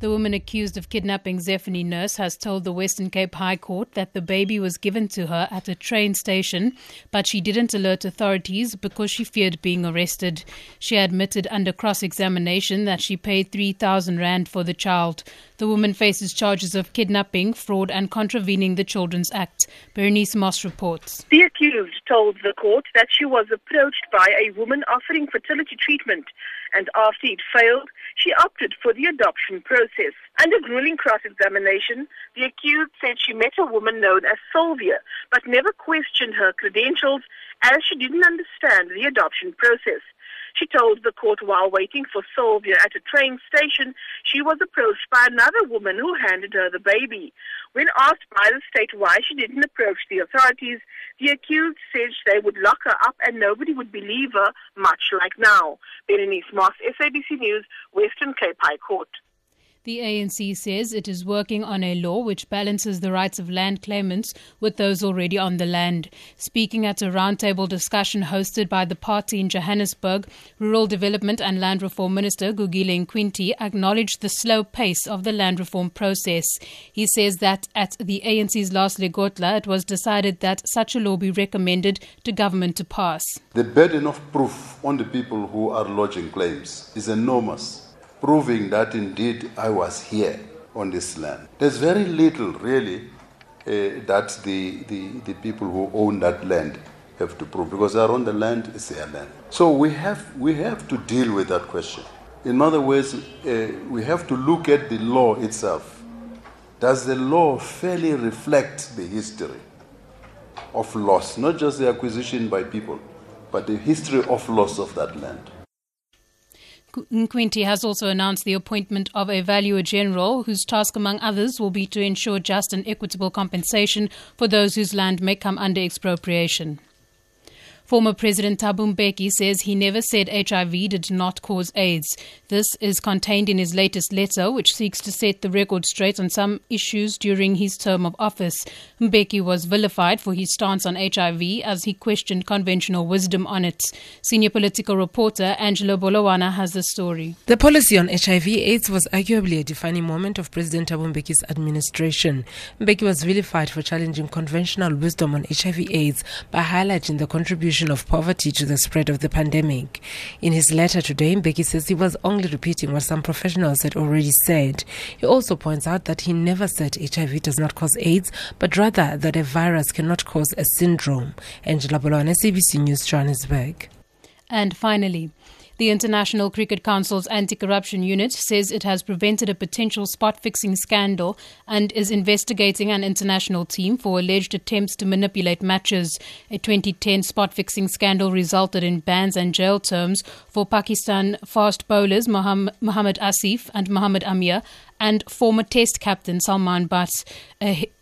The woman accused of kidnapping Zephany Nurse has told the Western Cape High Court that the baby was given to her at a train station, but she didn't alert authorities because she feared being arrested. She admitted under cross-examination that she paid 3,000 rand for the child. The woman faces charges of kidnapping, fraud and contravening the Children's Act. Bernice Moss reports. The accused told the court that she was approached by a woman offering fertility treatment, and after it failed, she opted for the adoption process. Under grueling cross-examination, the accused said she met a woman known as Sylvia, but never questioned her credentials as she didn't understand the adoption process. She told the court while waiting for Sylvia at a train station, she was approached by another woman who handed her the baby. When asked by the state why she didn't approach the authorities, the accused said they would lock her up and nobody would believe her, much like now. Bernice Moss, SABC News, Western Cape High Court. The ANC says it is working on a law which balances the rights of land claimants with those already on the land. Speaking at a roundtable discussion hosted by the party in Johannesburg, Rural Development and Land Reform Minister Gugile Nkwinti acknowledged the slow pace of the land reform process. He says that at the ANC's last Legotla, it was decided that such a law be recommended to government to pass. The burden of proof on the people who are lodging claims is enormous, proving that indeed I was here on this land. There's very little really that the people who own that land have to prove, because they're on the land, it's their land. So we have to deal with that question. In other words, we have to look at the law itself. Does the law fairly reflect the history of loss, not just the acquisition by people, but the history of loss of that land? Nkwinti has also announced the appointment of a valuer general whose task, among others, will be to ensure just and equitable compensation for those whose land may come under expropriation. Former President Thabo Mbeki says he never said HIV did not cause AIDS. This is contained in his latest letter, which seeks to set the record straight on some issues during his term of office. Mbeki was vilified for his stance on HIV as he questioned conventional wisdom on it. Senior political reporter Angelo Bolowana has the story. The policy on HIV/AIDS was arguably a defining moment of President Thabo Mbeki's administration. Mbeki was vilified for challenging conventional wisdom on HIV/AIDS by highlighting the contribution of poverty to the spread of the pandemic. In his letter today, Mbeki says he was only repeating what some professionals had already said. He also points out that he never said HIV does not cause AIDS, but rather that a virus cannot cause a syndrome. Angela Bolon, SABC News, Johannesburg. And finally, the International Cricket Council's anti-corruption unit says it has prevented a potential spot-fixing scandal and is investigating an international team for alleged attempts to manipulate matches. A 2010 spot-fixing scandal resulted in bans and jail terms for Pakistan fast bowlers Mohammed Asif and Mohammed Amir and former Test captain Salman Bhatt.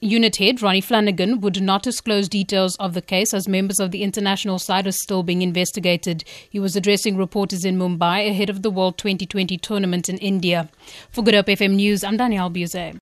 Unit head Ronnie Flanagan would not disclose details of the case as members of the international side are still being investigated. He was addressing reporters in Mumbai ahead of the World 2020 tournament in India. For Good Hope FM News, I'm Daniel Buse.